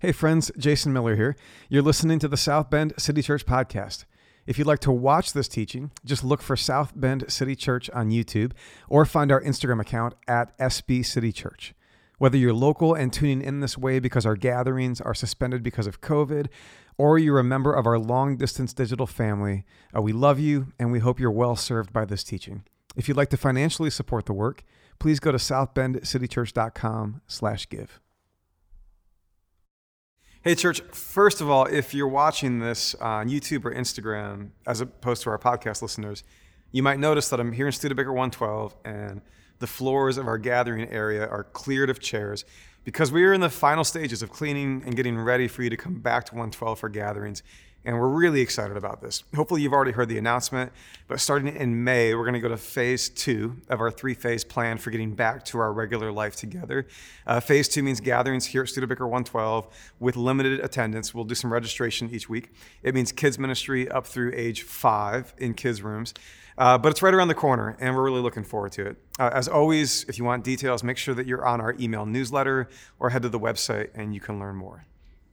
Hey friends, Jason Miller here. You're listening to the South Bend City Church podcast. If you'd like to watch this teaching, just look for South Bend City Church on YouTube or find our Instagram account at SB City Church. Whether you're local and tuning in this way because our gatherings are suspended because of COVID, or you're a member of our long-distance digital family, we love you and we hope you're well served by this teaching. If you'd like to financially support the work, please go to southbendcitychurch.com/give. Hey church, first of all, if you're watching this on YouTube or Instagram, as opposed to our podcast listeners, you might notice that I'm here in Studebaker 112 and the floors of our gathering area are cleared of chairs because we are in the final stages of cleaning and getting ready for you to come back to 112 for gatherings. And we're really excited about this. Hopefully you've already heard the announcement, but starting in May, we're gonna go to phase 2 of our 3-phase plan for getting back to our regular life together. Phase 2 means gatherings here at Studebaker 112 with limited attendance. We'll do some registration each week. It means kids ministry up through age 5 in kids rooms. But it's right around the corner and we're really looking forward to it. As always, if you want details, make sure that you're on our email newsletter or head to the website and you can learn more.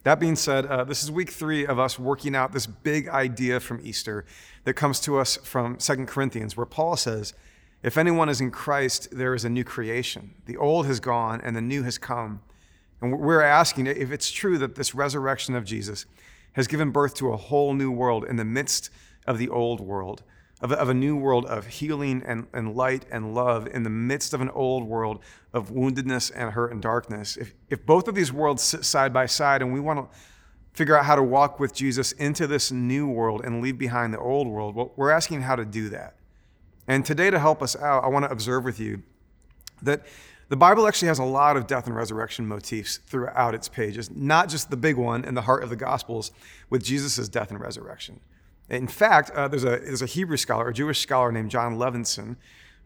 That being said, this is week 3 of us working out this big idea from Easter that comes to us from Second Corinthians, where Paul says, if anyone is in Christ, there is a new creation. The old has gone and the new has come. And we're asking if it's true that this resurrection of Jesus has given birth to a whole new world in the midst of the old world, of a new world of healing and light and love in the midst of an old world of woundedness and hurt and darkness. If both of these worlds sit side by side and we want to figure out how to walk with Jesus into this new world and leave behind the old world, well, we're asking how to do that. And today, to help us out, I want to observe with you that the Bible actually has a lot of death and resurrection motifs throughout its pages, not just the big one in the heart of the Gospels with Jesus' death and resurrection. In fact, there's a Hebrew scholar, a Jewish scholar named John Levinson,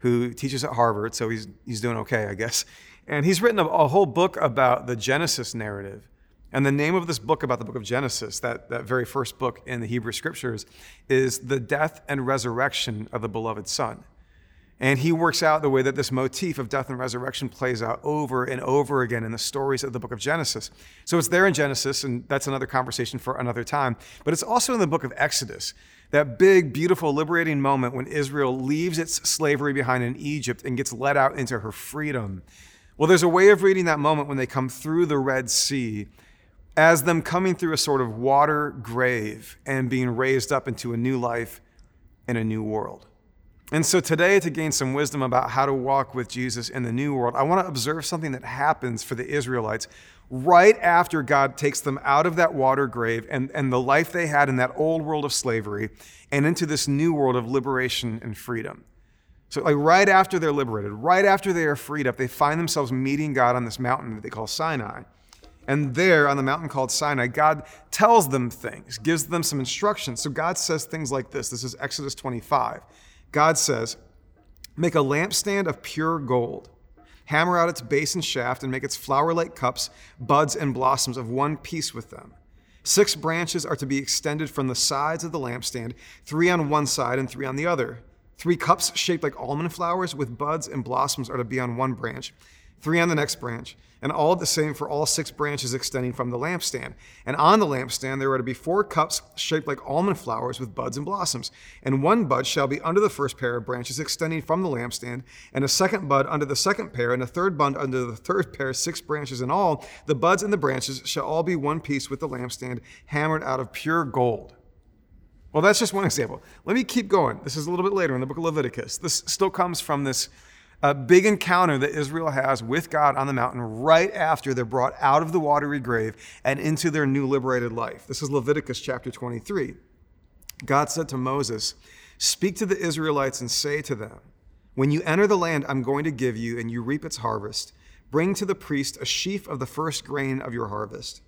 who teaches at Harvard, so he's doing okay, I guess. And he's written a whole book about the Genesis narrative. And the name of this book about the book of Genesis, that very first book in the Hebrew Scriptures, is The Death and Resurrection of the Beloved Son. And he works out the way that this motif of death and resurrection plays out over and over again in the stories of the book of Genesis. So it's there in Genesis, and that's another conversation for another time. But it's also in the book of Exodus, that big, beautiful, liberating moment when Israel leaves its slavery behind in Egypt and gets led out into her freedom. Well, there's a way of reading that moment when they come through the Red Sea as them coming through a sort of water grave and being raised up into a new life and a new world. And so today, to gain some wisdom about how to walk with Jesus in the new world, I want to observe something that happens for the Israelites right after God takes them out of that water grave and the life they had in that old world of slavery and into this new world of liberation and freedom. So like right after they're liberated, right after they are freed up, they find themselves meeting God on this mountain that they call Sinai. And there on the mountain called Sinai, God tells them things, gives them some instructions. So God says things like this. This is Exodus 25. God says, make a lampstand of pure gold, hammer out its base and shaft, and make its flower-like cups, buds, and blossoms of one piece with them. 6 branches are to be extended from the sides of the lampstand, 3 on one side and 3 on the other. 3 cups shaped like almond flowers with buds and blossoms are to be on one branch, 3 on the next branch, and all the same for all 6 branches extending from the lampstand. And on the lampstand there are to be 4 cups shaped like almond flowers with buds and blossoms. And one bud shall be under the first pair of branches extending from the lampstand, and a second bud under the second pair, and a third bud under the third pair, 6 branches in all. The buds and the branches shall all be one piece with the lampstand, hammered out of pure gold. Well, that's just one example. Let me keep going. This is a little bit later in the book of Leviticus. This still comes from this a big encounter that Israel has with God on the mountain right after they're brought out of the watery grave and into their new liberated life. This is Leviticus chapter 23. God said to Moses, "Speak to the Israelites and say to them, when you enter the land I'm going to give you and you reap its harvest, bring to the priest a sheaf of the first grain of your harvest.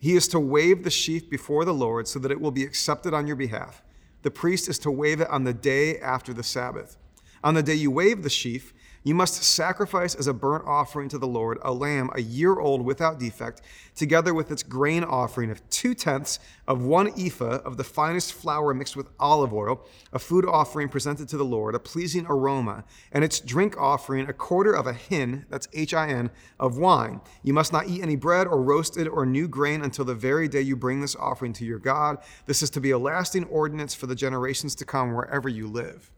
He is to wave the sheaf before the Lord so that it will be accepted on your behalf. The priest is to wave it on the day after the Sabbath. On the day you wave the sheaf, You must sacrifice as a burnt offering to the Lord a lamb a year old without defect, together with its grain offering of 2/10 of 1 ephah of the finest flour mixed with olive oil, a food offering presented to the Lord, a pleasing aroma, and its drink offering 1/4 of a hin, that's hin, of wine. You must not eat any bread or roasted or new grain until the very day you bring this offering to your God. This is to be a lasting ordinance for the generations to come wherever you live.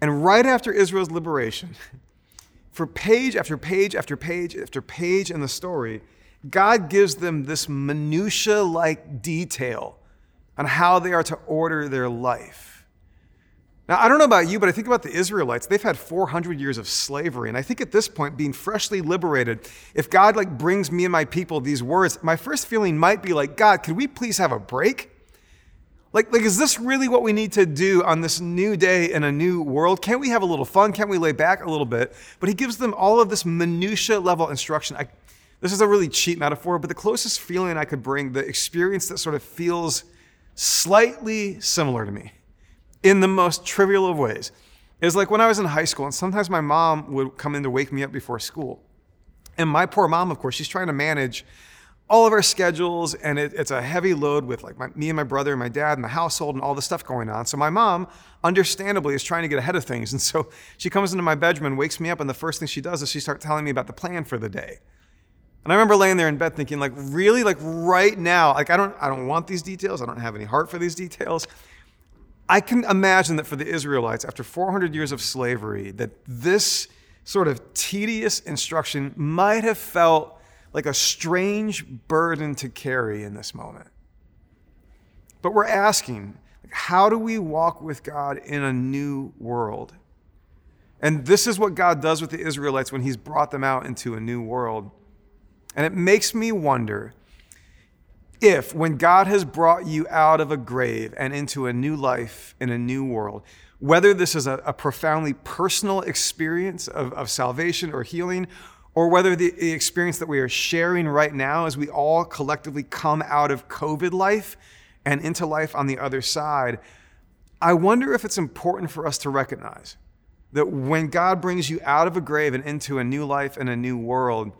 And right after Israel's liberation, for page after page after page after page in the story, God gives them this minutia-like detail on how they are to order their life. Now, I don't know about you, but I think about the Israelites. They've had 400 years of slavery. And I think at this point, being freshly liberated, if God brings me and my people these words, my first feeling might be like, God, could we please have a break? Is this really what we need to do on this new day in a new world? Can't we have a little fun? Can't we lay back a little bit? But he gives them all of this minutia level instruction. This is a really cheap metaphor, but the closest feeling I could bring, the experience that sort of feels slightly similar to me in the most trivial of ways, is like when I was in high school, and sometimes my mom would come in to wake me up before school. And my poor mom, of course, she's trying to manage all of our schedules, and it's a heavy load with me and my brother and my dad and the household and all the stuff going on. So my mom, understandably, is trying to get ahead of things. And so she comes into my bedroom and wakes me up, and the first thing she does is she starts telling me about the plan for the day. And I remember laying there in bed thinking, really, right now, I don't want these details. I don't have any heart for these details. I can imagine that for the Israelites, after 400 years of slavery, that this sort of tedious instruction might have felt like a strange burden to carry in this moment. But we're asking, how do we walk with God in a new world? And this is what God does with the Israelites when he's brought them out into a new world. And it makes me wonder if, when God has brought you out of a grave and into a new life in a new world, whether this is a profoundly personal experience of salvation or healing, or whether the experience that we are sharing right now as we all collectively come out of COVID life and into life on the other side, I wonder if it's important for us to recognize that when God brings you out of a grave and into a new life and a new world,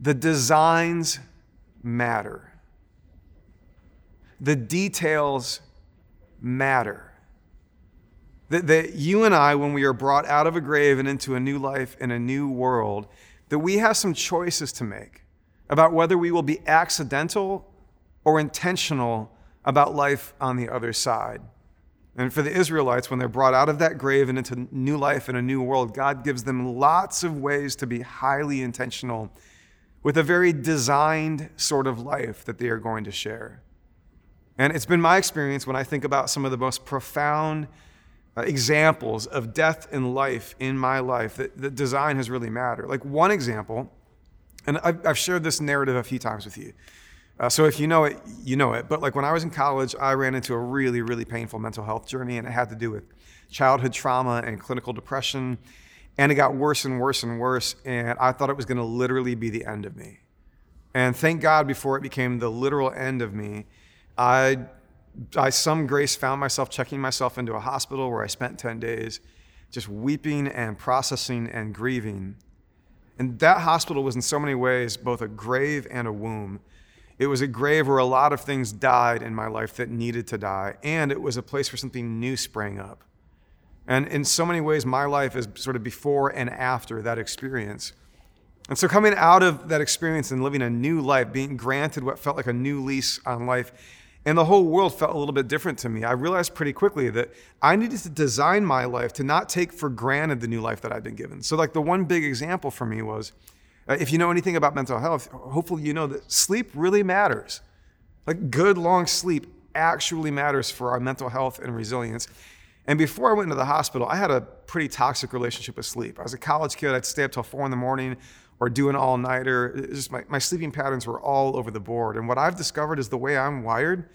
the designs matter. The details matter. That you and I, when we are brought out of a grave and into a new life and a new world, that we have some choices to make about whether we will be accidental or intentional about life on the other side. And for the Israelites, when they're brought out of that grave and into new life and a new world, God gives them lots of ways to be highly intentional with a very designed sort of life that they are going to share. And it's been my experience when I think about some of the most profound examples of death and life in my life, that design has really mattered. One example, and I've shared this narrative a few times with you, so if you know it, you know it. But when I was in college, I ran into a really, really painful mental health journey, and it had to do with childhood trauma and clinical depression, and it got worse and worse and worse, and I thought it was going to literally be the end of me. And thank God, before it became the literal end of me, I, by some grace, found myself checking myself into a hospital where I spent 10 days just weeping and processing and grieving. And that hospital was in so many ways both a grave and a womb. It was a grave where a lot of things died in my life that needed to die, and it was a place where something new sprang up. And in so many ways, my life is sort of before and after that experience. And so coming out of that experience and living a new life, being granted what felt like a new lease on life, and the whole world felt a little bit different to me. I realized pretty quickly that I needed to design my life to not take for granted the new life that I'd been given. So the one big example for me was, if you know anything about mental health, hopefully you know that sleep really matters. Good long sleep actually matters for our mental health and resilience. And before I went into the hospital, I had a pretty toxic relationship with sleep. I was a college kid. I'd stay up till 4 a.m. or do an all-nighter. Just my sleeping patterns were all over the board. And what I've discovered is the way I'm wired,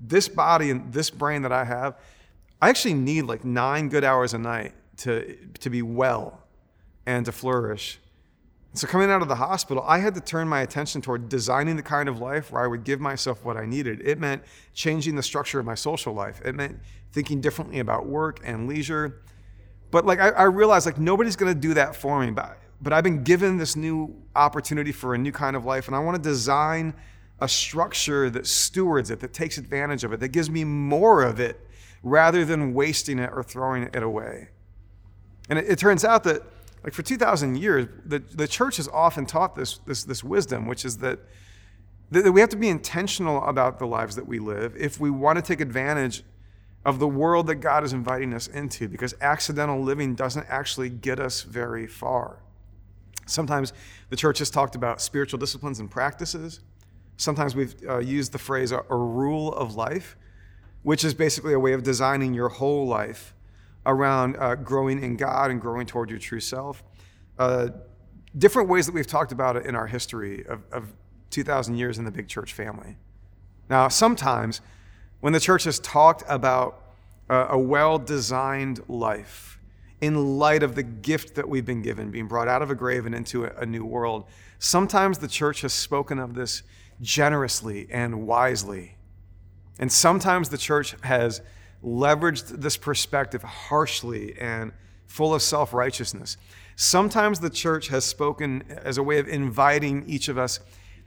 this body and this brain that I have, I actually need 9 good hours a night to be well and to flourish. So coming out of the hospital, I had to turn my attention toward designing the kind of life where I would give myself what I needed. It meant changing the structure of my social life. It meant thinking differently about work and leisure. But like I realized, like nobody's going to do that for me. But I've been given this new opportunity for a new kind of life, and I want to design a structure that stewards it, that takes advantage of it, that gives me more of it rather than wasting it or throwing it away. And it turns out that like for 2,000 years, the church has often taught this wisdom, which is that we have to be intentional about the lives that we live if we want to take advantage of the world that God is inviting us into, because accidental living doesn't actually get us very far. Sometimes the church has talked about spiritual disciplines and practices. Sometimes we've used the phrase a rule of life, which is basically a way of designing your whole life around growing in God and growing toward your true self. Different ways that we've talked about it in our history of 2,000 years in the big church family. Now, sometimes when the church has talked about a well-designed life in light of the gift that we've been given, being brought out of a grave and into a new world, sometimes the church has spoken of this generously and wisely. And sometimes the church has leveraged this perspective harshly and full of self-righteousness. Sometimes the church has spoken as a way of inviting each of us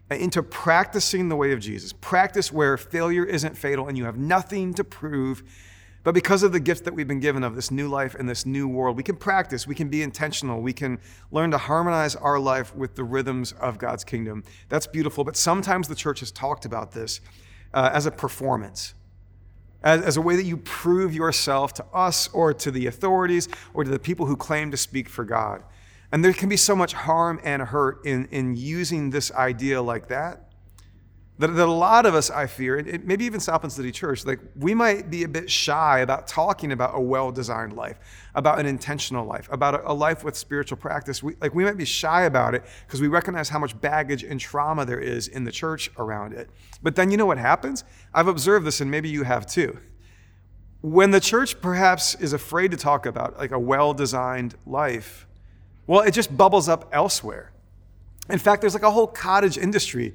into practicing the way of Jesus, practice where failure isn't fatal and you have nothing to prove. But because of the gift that we've been given of this new life and this new world, we can practice, we can be intentional, we can learn to harmonize our life with the rhythms of God's kingdom. That's beautiful, but sometimes the church has talked about this as a performance, as a way that you prove yourself to us or to the authorities or to the people who claim to speak for God. And there can be so much harm and hurt in using this idea like that a lot of us, I fear, and maybe even South Bend City Church, like we might be a bit shy about talking about a well-designed life, about an intentional life, about a life with spiritual practice. We might be shy about it because we recognize how much baggage and trauma there is in the church around it. But then you know what happens? I've observed this, and maybe you have too. When the church perhaps is afraid to talk about like a well-designed life, well, it just bubbles up elsewhere. In fact, there's like a whole cottage industry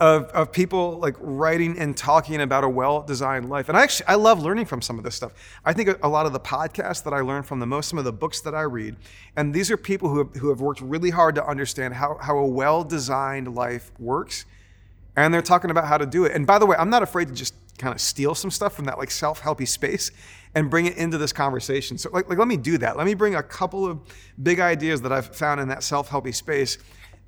of people like writing and talking about a well-designed life. And I love learning from some of this stuff. I think a lot of the podcasts that I learn from the most, some of the books that I read, and these are people who have worked really hard to understand how a well-designed life works. And they're talking about how to do it. And by the way, I'm not afraid to just kind of steal some stuff from that like self-helpy space and bring it into this conversation. So like let me do that. Let me bring a couple of big ideas that I've found in that self-helpy space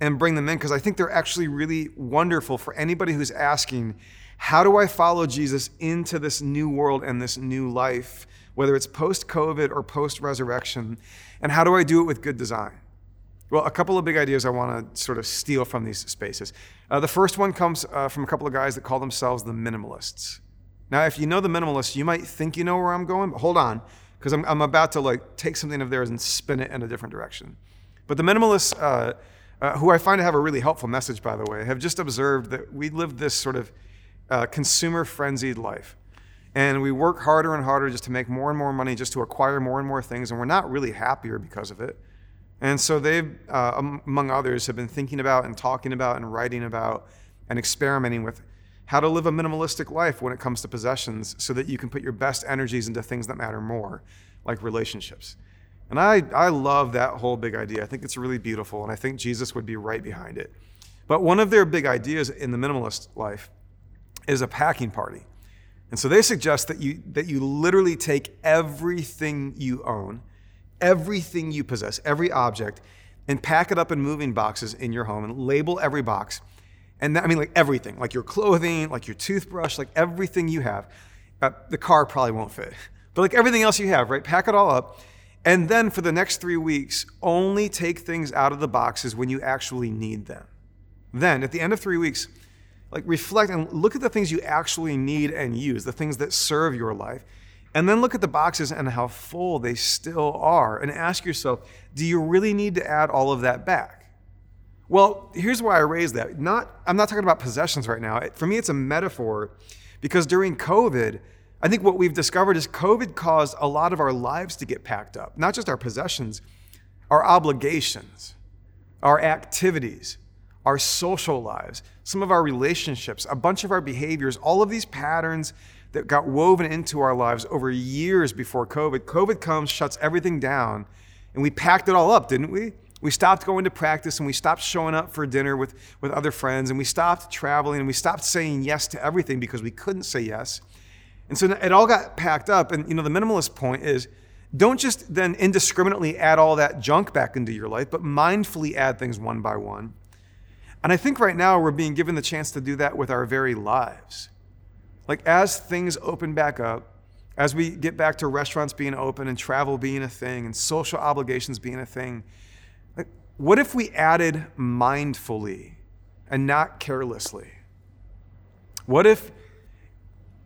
and bring them in, because I think they're actually really wonderful for anybody who's asking, how do I follow Jesus into this new world and this new life, whether it's post-COVID or post-resurrection, and how do I do it with good design? Well, a couple of big ideas I want to sort of steal from these spaces. The first one comes from a couple of guys that call themselves the minimalists. Now, if you know the minimalists, you might think you know where I'm going, but hold on, because I'm about to like take something of theirs and spin it in a different direction. But the minimalists, who I find to have a really helpful message, by the way, have just observed that we live this sort of consumer-frenzied life. And we work harder and harder just to make more and more money, just to acquire more and more things, and we're not really happier because of it. And so they, among others, have been thinking about and talking about and writing about and experimenting with how to live a minimalistic life when it comes to possessions so that you can put your best energies into things that matter more, like relationships. And I love that whole big idea. I think it's really beautiful, and I think Jesus would be right behind it. But one of their big ideas in the minimalist life is a packing party. And so they suggest that you literally take everything you own, everything you possess, every object, and pack it up in moving boxes in your home and label every box. And that, I mean, like everything, like your clothing, like your toothbrush, like everything you have. The car probably won't fit, but like everything else you have, right? Pack it all up. And then for the next 3 weeks, only take things out of the boxes when you actually need them. Then at the end of 3 weeks, like reflect and look at the things you actually need and use, the things that serve your life. And then look at the boxes and how full they still are and ask yourself, do you really need to add all of that back? Well, here's why I raise that. I'm not talking about possessions right now. For me, it's a metaphor because during COVID, I think what we've discovered is COVID caused a lot of our lives to get packed up, not just our possessions, our obligations, our activities, our social lives, some of our relationships, a bunch of our behaviors, all of these patterns that got woven into our lives over years before COVID. COVID comes, shuts everything down, and we packed it all up, didn't we? We stopped going to practice, and we stopped showing up for dinner with other friends, and we stopped traveling, and we stopped saying yes to everything because we couldn't say yes. And so it all got packed up, and the minimalist point is, don't just then indiscriminately add all that junk back into your life, but mindfully add things one by one. And I think right now we're being given the chance to do that with our very lives. Like as things open back up, as we get back to restaurants being open and travel being a thing and social obligations being a thing, like what if we added mindfully and not carelessly? What if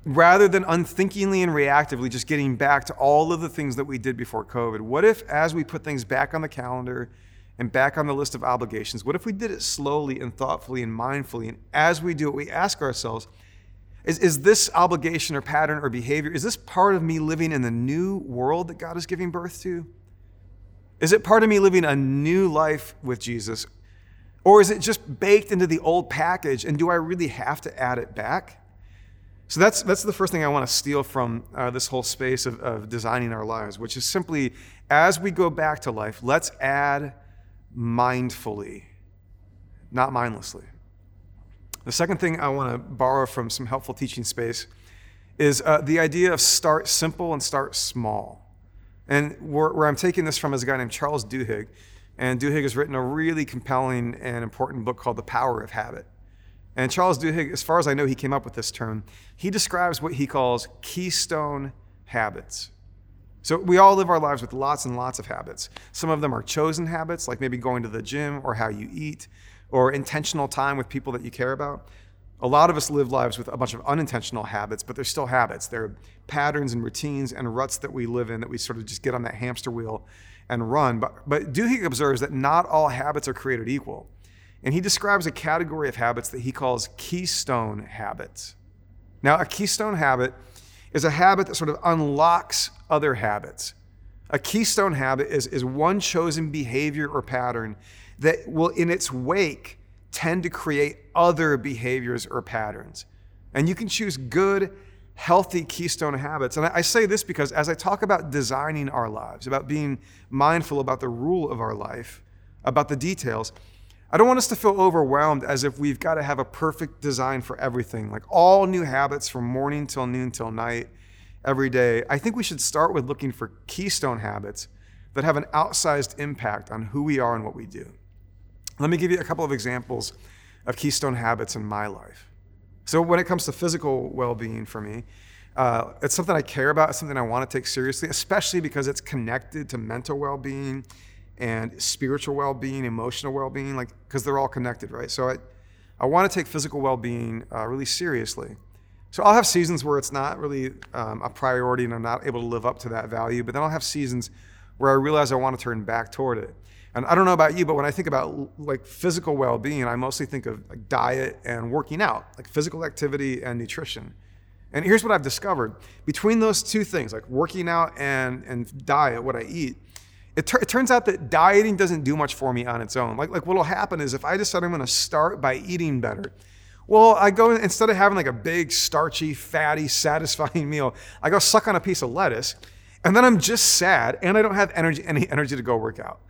rather than unthinkingly and reactively just getting back to all of the things that we did before COVID, what if as we put things back on the calendar and back on the list of obligations, what if we did it slowly and thoughtfully and mindfully, and as we do it, we ask ourselves, is this obligation or pattern or behavior, is this part of me living in the new world that God is giving birth to? Is it part of me living a new life with Jesus? Or is it just baked into the old package, and do I really have to add it back? So that's the first thing I want to steal from this whole space of designing our lives, which is simply, as we go back to life, let's add mindfully, not mindlessly. The second thing I want to borrow from some helpful teaching space is the idea of start simple and start small. And where I'm taking this from is a guy named Charles Duhigg. And Duhigg has written a really compelling and important book called The Power of Habit. And Charles Duhigg, as far as I know, he came up with this term. He describes what he calls keystone habits. So we all live our lives with lots and lots of habits. Some of them are chosen habits, like maybe going to the gym or how you eat, or intentional time with people that you care about. A lot of us live lives with a bunch of unintentional habits, but they're still habits. They're patterns and routines and ruts that we live in that we sort of just get on that hamster wheel and run. But Duhigg observes that not all habits are created equal. And he describes a category of habits that he calls keystone habits. Now, a keystone habit is a habit that sort of unlocks other habits. A keystone habit is one chosen behavior or pattern that will, in its wake, tend to create other behaviors or patterns. And you can choose good, healthy keystone habits. And I say this because as I talk about designing our lives, about being mindful about the rule of our life, about the details, I don't want us to feel overwhelmed as if we've got to have a perfect design for everything, like all new habits from morning till noon till night, every day. I think we should start with looking for keystone habits that have an outsized impact on who we are and what we do. Let me give you a couple of examples of keystone habits in my life. So when it comes to physical well-being for me, it's something I care about, it's something I want to take seriously, especially because it's connected to mental well-being and spiritual well-being, emotional well-being, like because they're all connected, right? So I want to take physical well-being really seriously. So I'll have seasons where it's not really a priority and I'm not able to live up to that value, but then I'll have seasons where I realize I want to turn back toward it. And I don't know about you, but when I think about like physical well-being, I mostly think of like diet and working out, like physical activity and nutrition. And here's what I've discovered. Between those two things, like working out and diet, what I eat, it turns out that dieting doesn't do much for me on its own. Like what'll happen is if I decide I'm gonna start by eating better, well, I go, instead of having like a big, starchy, fatty, satisfying meal, I go suck on a piece of lettuce, and then I'm just sad, and I don't have any energy to go work out.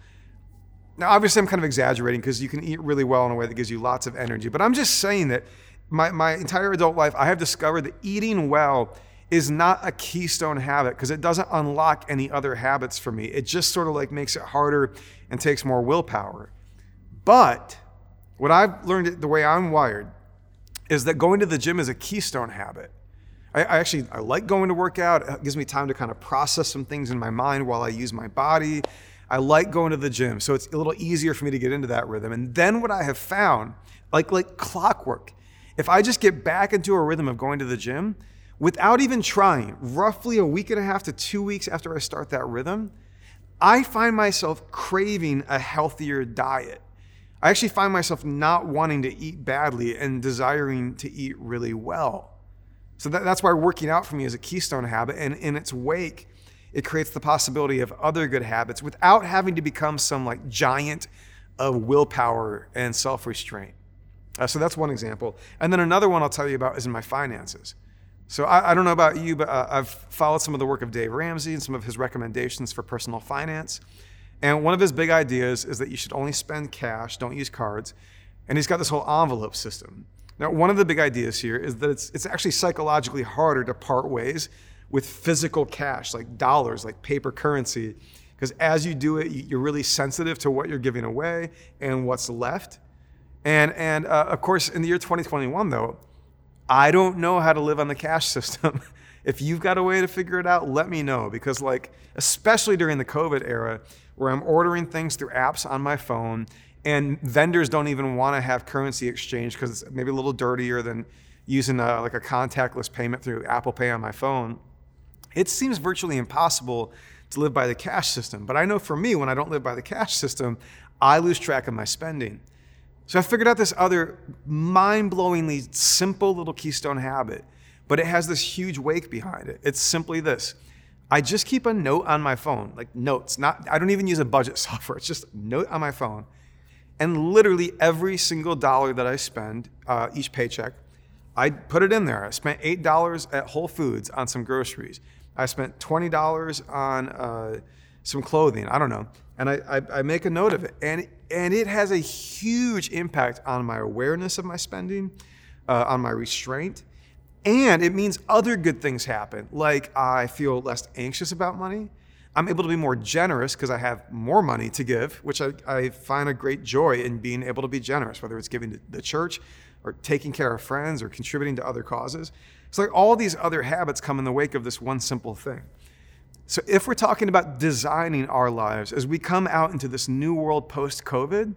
Now, obviously, I'm kind of exaggerating because you can eat really well in a way that gives you lots of energy, but I'm just saying that my entire adult life, I have discovered that eating well is not a keystone habit because it doesn't unlock any other habits for me. It just sort of like makes it harder and takes more willpower. But what I've learned, the way I'm wired, is that going to the gym is a keystone habit. I like going to work out. It gives me time to kind of process some things in my mind while I use my body. I like going to the gym, so it's a little easier for me to get into that rhythm. And then what I have found, like clockwork, if I just get back into a rhythm of going to the gym, without even trying, roughly a week and a half to 2 weeks after I start that rhythm, I find myself craving a healthier diet. I actually find myself not wanting to eat badly and desiring to eat really well. So that's why working out for me is a keystone habit, and in its wake, it creates the possibility of other good habits without having to become some like giant of willpower and self-restraint. So that's one example. And then another one I'll tell you about is in my finances. So I don't know about you, but I've followed some of the work of Dave Ramsey and some of his recommendations for personal finance. And one of his big ideas is that you should only spend cash, don't use cards. And he's got this whole envelope system. Now, one of the big ideas here is that it's actually psychologically harder to part ways with physical cash, like dollars, like paper currency, because as you do it, you're really sensitive to what you're giving away and what's left. And of course, in the year 2021, though, I don't know how to live on the cash system. If you've got a way to figure it out, let me know. Because especially during the COVID era, where I'm ordering things through apps on my phone, and vendors don't even want to have currency exchange because it's maybe a little dirtier than using a contactless payment through Apple Pay on my phone. It seems virtually impossible to live by the cash system. But I know for me, when I don't live by the cash system, I lose track of my spending. So I figured out this other mind-blowingly simple little keystone habit, but it has this huge wake behind it. It's simply this. I just keep a note on my phone, like notes. I don't even use a budget software. It's just a note on my phone. And literally every single dollar that I spend, each paycheck, I put it in there. I spent $8 at Whole Foods on some groceries. I spent $20 on some clothing, I don't know. And I make a note of it. And it has a huge impact on my awareness of my spending, on my restraint. And it means other good things happen. Like I feel less anxious about money. I'm able to be more generous because I have more money to give, which I find a great joy in being able to be generous, whether it's giving to the church or taking care of friends or contributing to other causes. So all these other habits come in the wake of this one simple thing. So if we're talking about designing our lives as we come out into this new world post-COVID,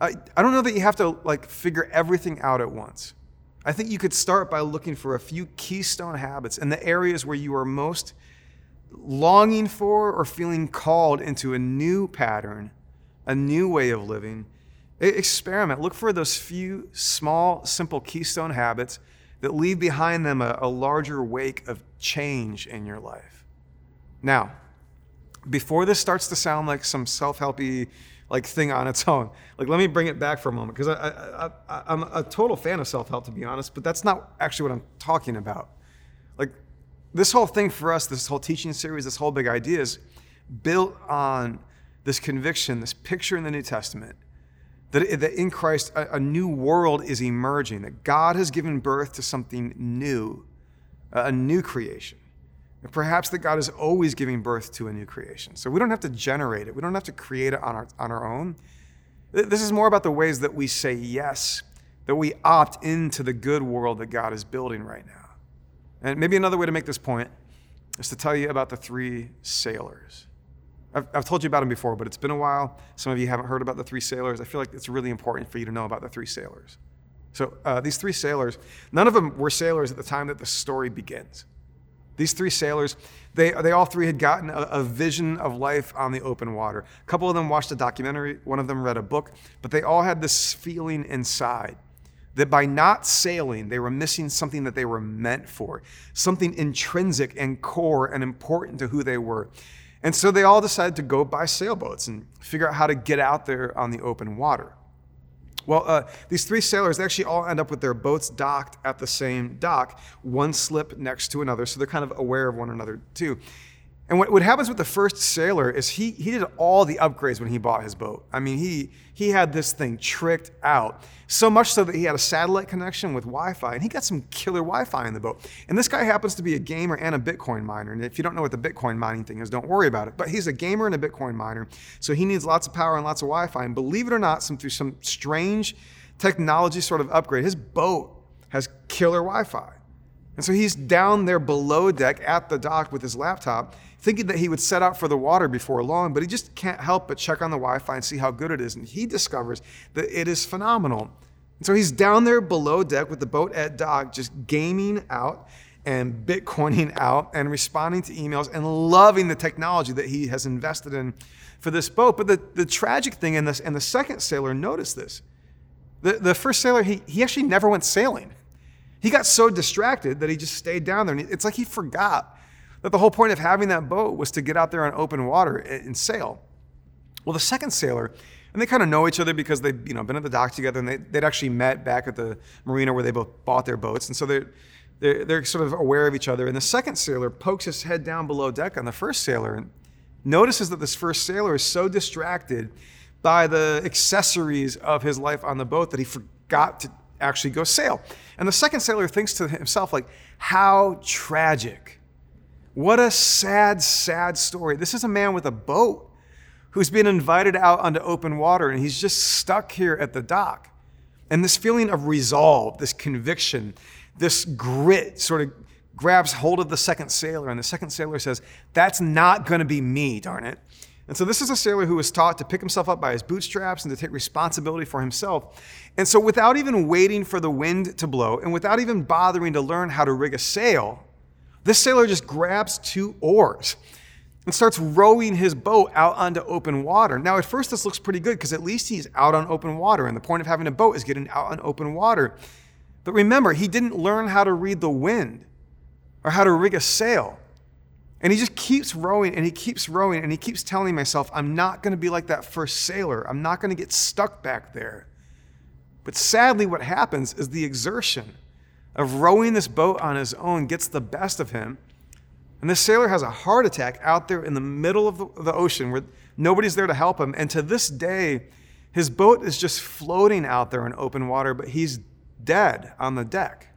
I don't know that you have to figure everything out at once. I think you could start by looking for a few keystone habits in the areas where you are most longing for or feeling called into a new pattern, a new way of living. Experiment. Look for those few small, simple keystone habits that leave behind them a larger wake of change in your life. Now, before this starts to sound like some self-helpy thing on its own, let me bring it back for a moment, because I'm a total fan of self-help, to be honest, but that's not actually what I'm talking about. This whole thing for us, this whole teaching series, this whole big idea is built on this conviction, this picture in the New Testament, that in Christ a new world is emerging, that God has given birth to something new, a new creation. And perhaps that God is always giving birth to a new creation. So we don't have to generate it. We don't have to create it on our own. This is more about the ways that we say yes, that we opt into the good world that God is building right now. And maybe another way to make this point is to tell you about the three sailors. I've told you about them before, but it's been a while. Some of you haven't heard about the three sailors. I feel like it's really important for you to know about the three sailors. So these three sailors, none of them were sailors at the time that the story begins. These three sailors, they all three had gotten a vision of life on the open water. A couple of them watched a documentary, one of them read a book, but they all had this feeling inside that by not sailing, they were missing something that they were meant for, something intrinsic and core and important to who they were. And so they all decided to go buy sailboats and figure out how to get out there on the open water. Well, these three sailors, they actually all end up with their boats docked at the same dock, one slip next to another, so they're kind of aware of one another too. And what happens with the first sailor is he did all the upgrades when he bought his boat. I mean, he had this thing tricked out, so much so that he had a satellite connection with Wi-Fi, and he got some killer Wi-Fi in the boat. And this guy happens to be a gamer and a Bitcoin miner. And if you don't know what the Bitcoin mining thing is, don't worry about it. But he's a gamer and a Bitcoin miner, so he needs lots of power and lots of Wi-Fi. And believe it or not, through some strange technology sort of upgrade, his boat has killer Wi-Fi. And so he's down there below deck at the dock with his laptop, thinking that he would set out for the water before long, but he just can't help but check on the Wi-Fi and see how good it is. And he discovers that it is phenomenal. And so he's down there below deck with the boat at dock, just gaming out and Bitcoining out and responding to emails and loving the technology that he has invested in for this boat. But the tragic thing in this, and the second sailor noticed this, the first sailor, he actually never went sailing. He got so distracted that he just stayed down there. And it's like he forgot that the whole point of having that boat was to get out there on open water and sail. Well, the second sailor And they kind of know each other because they've been at the dock together, and they'd actually met back at the marina where they both bought their boats. And so they're sort of aware of each other. And the second sailor pokes his head down below deck on the first sailor and notices that this first sailor is so distracted by the accessories of his life on the boat that he forgot to actually go sail. And the second sailor thinks to himself, like, how tragic. What a sad, sad story. This is a man with a boat who's been invited out onto open water, and he's just stuck here at the dock. And this feeling of resolve, this conviction, this grit sort of grabs hold of the second sailor, and the second sailor says, that's not going to be me, darn it. And so this is a sailor who was taught to pick himself up by his bootstraps and to take responsibility for himself. And so without even waiting for the wind to blow, and without even bothering to learn how to rig a sail, this sailor just grabs two oars and starts rowing his boat out onto open water. Now, at first, this looks pretty good because at least he's out on open water, and the point of having a boat is getting out on open water. But remember, he didn't learn how to read the wind or how to rig a sail. And he just keeps rowing, and he keeps rowing, and he keeps telling myself, I'm not going to be like that first sailor. I'm not going to get stuck back there. But sadly, what happens is the exertion of rowing this boat on his own gets the best of him. And this sailor has a heart attack out there in the middle of the ocean where nobody's there to help him. And to this day, his boat is just floating out there in open water, but he's dead on the deck.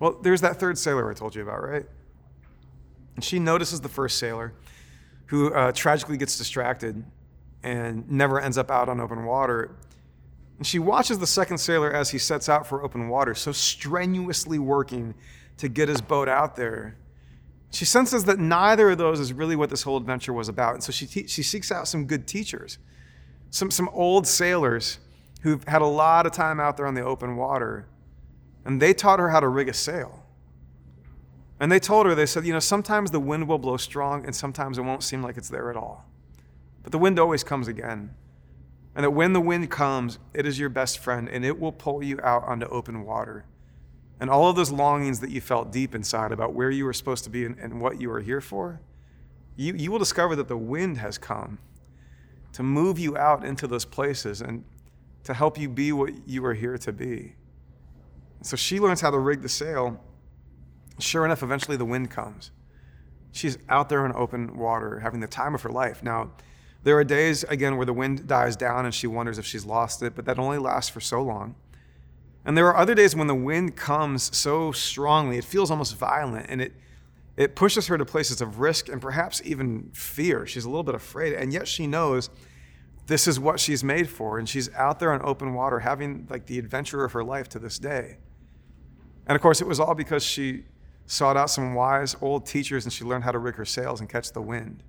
Well, there's that third sailor I told you about, right? And she notices the first sailor who tragically gets distracted and never ends up out on open water. And she watches the second sailor as he sets out for open water, so strenuously working to get his boat out there. She senses that neither of those is really what this whole adventure was about. And so she seeks out some good teachers, some old sailors who've had a lot of time out there on the open water. And they taught her how to rig a sail. And they told her, they said, sometimes the wind will blow strong and sometimes it won't seem like it's there at all. But the wind always comes again. And that when the wind comes, it is your best friend and it will pull you out onto open water. And all of those longings that you felt deep inside about where you were supposed to be and what you were here for, you will discover that the wind has come to move you out into those places and to help you be what you were here to be. And so she learns how to rig the sail. Sure enough, eventually the wind comes. She's out there in open water, having the time of her life. Now, there are days, again, where the wind dies down and she wonders if she's lost it, but that only lasts for so long. And there are other days when the wind comes so strongly, it feels almost violent, and it pushes her to places of risk and perhaps even fear. She's a little bit afraid, and yet she knows this is what she's made for, and she's out there on open water having like the adventure of her life to this day. And of course, it was all because she sought out some wise old teachers, and she learned how to rig her sails and catch the wind.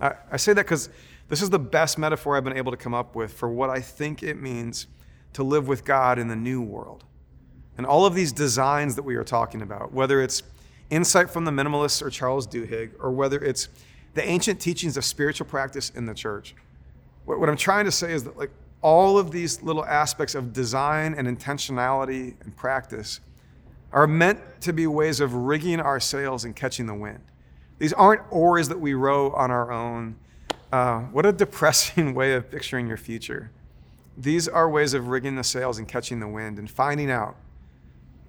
I say that because this is the best metaphor I've been able to come up with for what I think it means to live with God in the new world. And all of these designs that we are talking about, whether it's insight from the minimalists or Charles Duhigg, or whether it's the ancient teachings of spiritual practice in the church, what I'm trying to say is that like all of these little aspects of design and intentionality and practice are meant to be ways of rigging our sails and catching the wind. These aren't oars that we row on our own. What a depressing way of picturing your future. These are ways of rigging the sails and catching the wind and finding out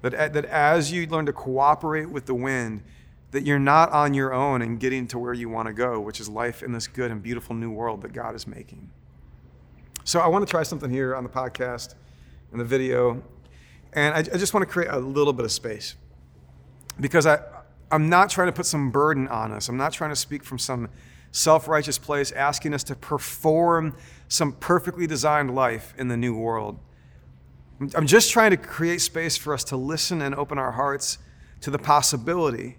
that as you learn to cooperate with the wind, that you're not on your own and getting to where you want to go, which is life in this good and beautiful new world that God is making. So I want to try something here on the podcast and the video. And I just want to create a little bit of space because I'm not trying to put some burden on us. I'm not trying to speak from some self-righteous place asking us to perform some perfectly designed life in the new world. I'm just trying to create space for us to listen and open our hearts to the possibility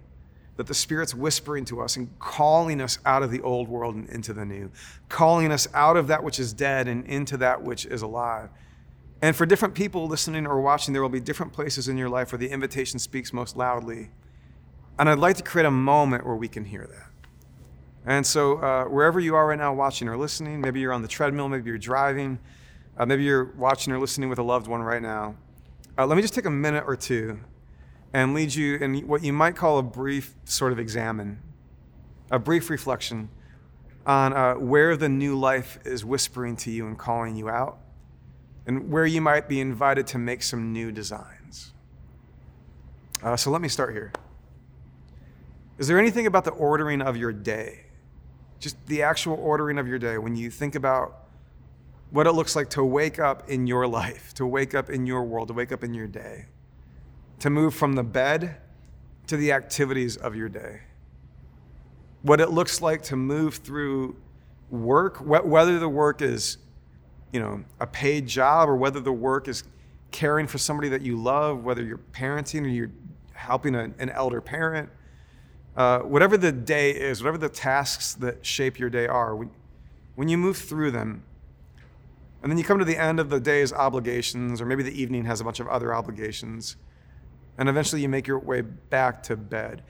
that the Spirit's whispering to us and calling us out of the old world and into the new, calling us out of that which is dead and into that which is alive. And for different people listening or watching, there will be different places in your life where the invitation speaks most loudly. And I'd like to create a moment where we can hear that. And so wherever you are right now watching or listening, maybe you're on the treadmill, maybe you're driving, maybe you're watching or listening with a loved one right now. Let me just take a minute or two and lead you in what you might call a brief sort of examine, a brief reflection on where the new life is whispering to you and calling you out, and where you might be invited to make some new designs. So let me start here. Is there anything about the ordering of your day, just the actual ordering of your day, when you think about what it looks like to wake up in your life, to wake up in your world, to wake up in your day, to move from the bed to the activities of your day, what it looks like to move through work, whether the work is, a paid job, or whether the work is caring for somebody that you love, whether you're parenting or you're helping an elder parent, whatever the day is, whatever the tasks that shape your day are, when you move through them, and then you come to the end of the day's obligations, or maybe the evening has a bunch of other obligations, and eventually you make your way back to bed.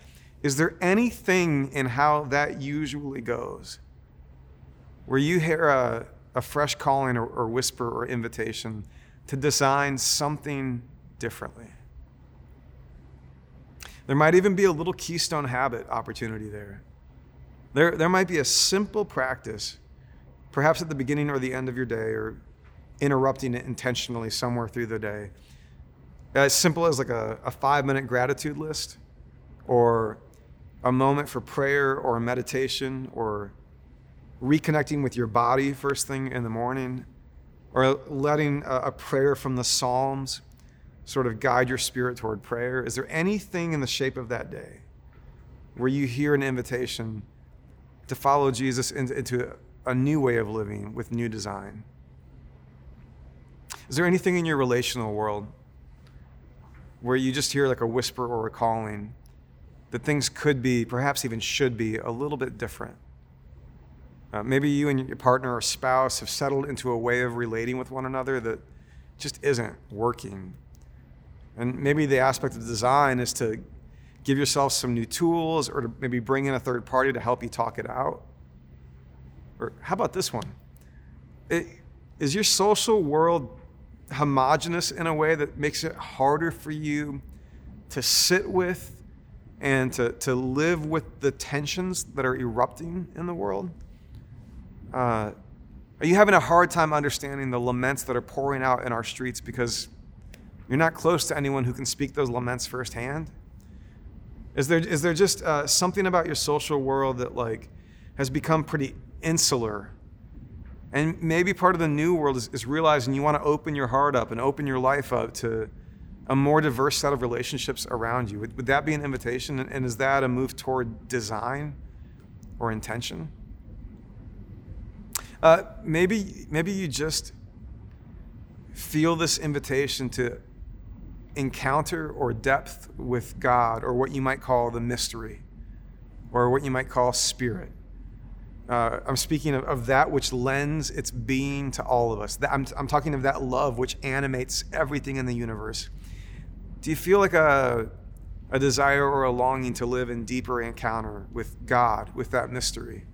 Is there anything in how that usually goes where you hear a fresh calling or whisper or invitation to design something differently? There might even be a little keystone habit opportunity there. There might be a simple practice, perhaps at the beginning or the end of your day, or interrupting it intentionally somewhere through the day, as simple as like a 5-minute gratitude list, or a moment for prayer or meditation, or reconnecting with your body first thing in the morning, or letting a prayer from the Psalms sort of guide your spirit toward prayer. Is there anything in the shape of that day where you hear an invitation to follow Jesus into a new way of living with new design? Is there anything in your relational world where you just hear like a whisper or a calling that things could be, perhaps even should be, a little bit different? Maybe you and your partner or spouse have settled into a way of relating with one another that just isn't working. And maybe the aspect of design is to give yourself some new tools, or to maybe bring in a third party to help you talk it out. Or how about this one? Is your social world homogenous in a way that makes it harder for you to sit with and to live with the tensions that are erupting in the world? Are you having a hard time understanding the laments that are pouring out in our streets because you're not close to anyone who can speak those laments firsthand? Is there just something about your social world that like has become pretty insular? And maybe part of the new world is realizing you want to open your heart up and open your life up to a more diverse set of relationships around you. Would that be an invitation? And is that a move toward design or intention? Maybe you just feel this invitation to encounter or depth with God, or what you might call the mystery, or what you might call spirit. I'm speaking of that which lends its being to all of us. I'm talking of that love which animates everything in the universe. Do you feel like a desire or a longing to live in deeper encounter with God, with that mystery?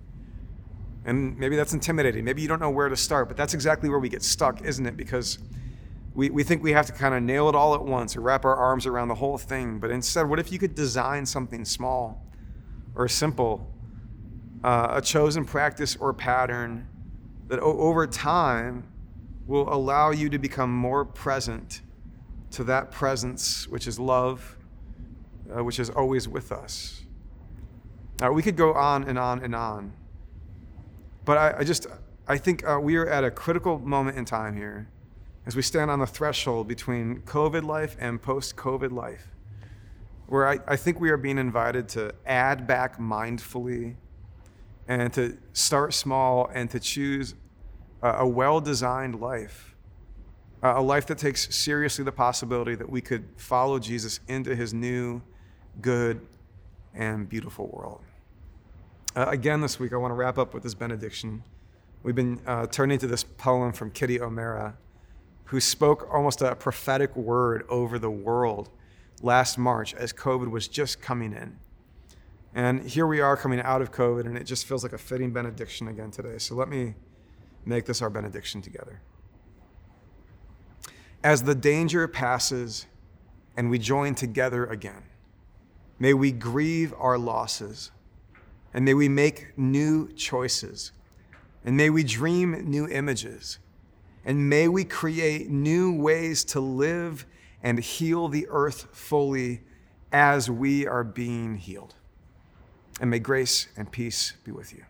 And maybe that's intimidating. Maybe you don't know where to start, but that's exactly where we get stuck, isn't it? Because we think we have to kind of nail it all at once or wrap our arms around the whole thing. But instead, what if you could design something small or simple, a chosen practice or pattern that over time will allow you to become more present to that presence, which is love, which is always with us. We could go on and on and on. But I think we are at a critical moment in time here as we stand on the threshold between COVID life and post-COVID life, where I think we are being invited to add back mindfully and to start small and to choose a well-designed life, a life that takes seriously the possibility that we could follow Jesus into his new, good, and beautiful world. Again this week, I want to wrap up with this benediction. We've been turning to this poem from Kitty O'Mara, who spoke almost a prophetic word over the world last March as COVID was just coming in. And here we are coming out of COVID, and it just feels like a fitting benediction again today. So let me make this our benediction together. As the danger passes and we join together again, may we grieve our losses, And may we make new choices. And may we dream new images. And may we create new ways to live and heal the earth fully as we are being healed. And may grace and peace be with you.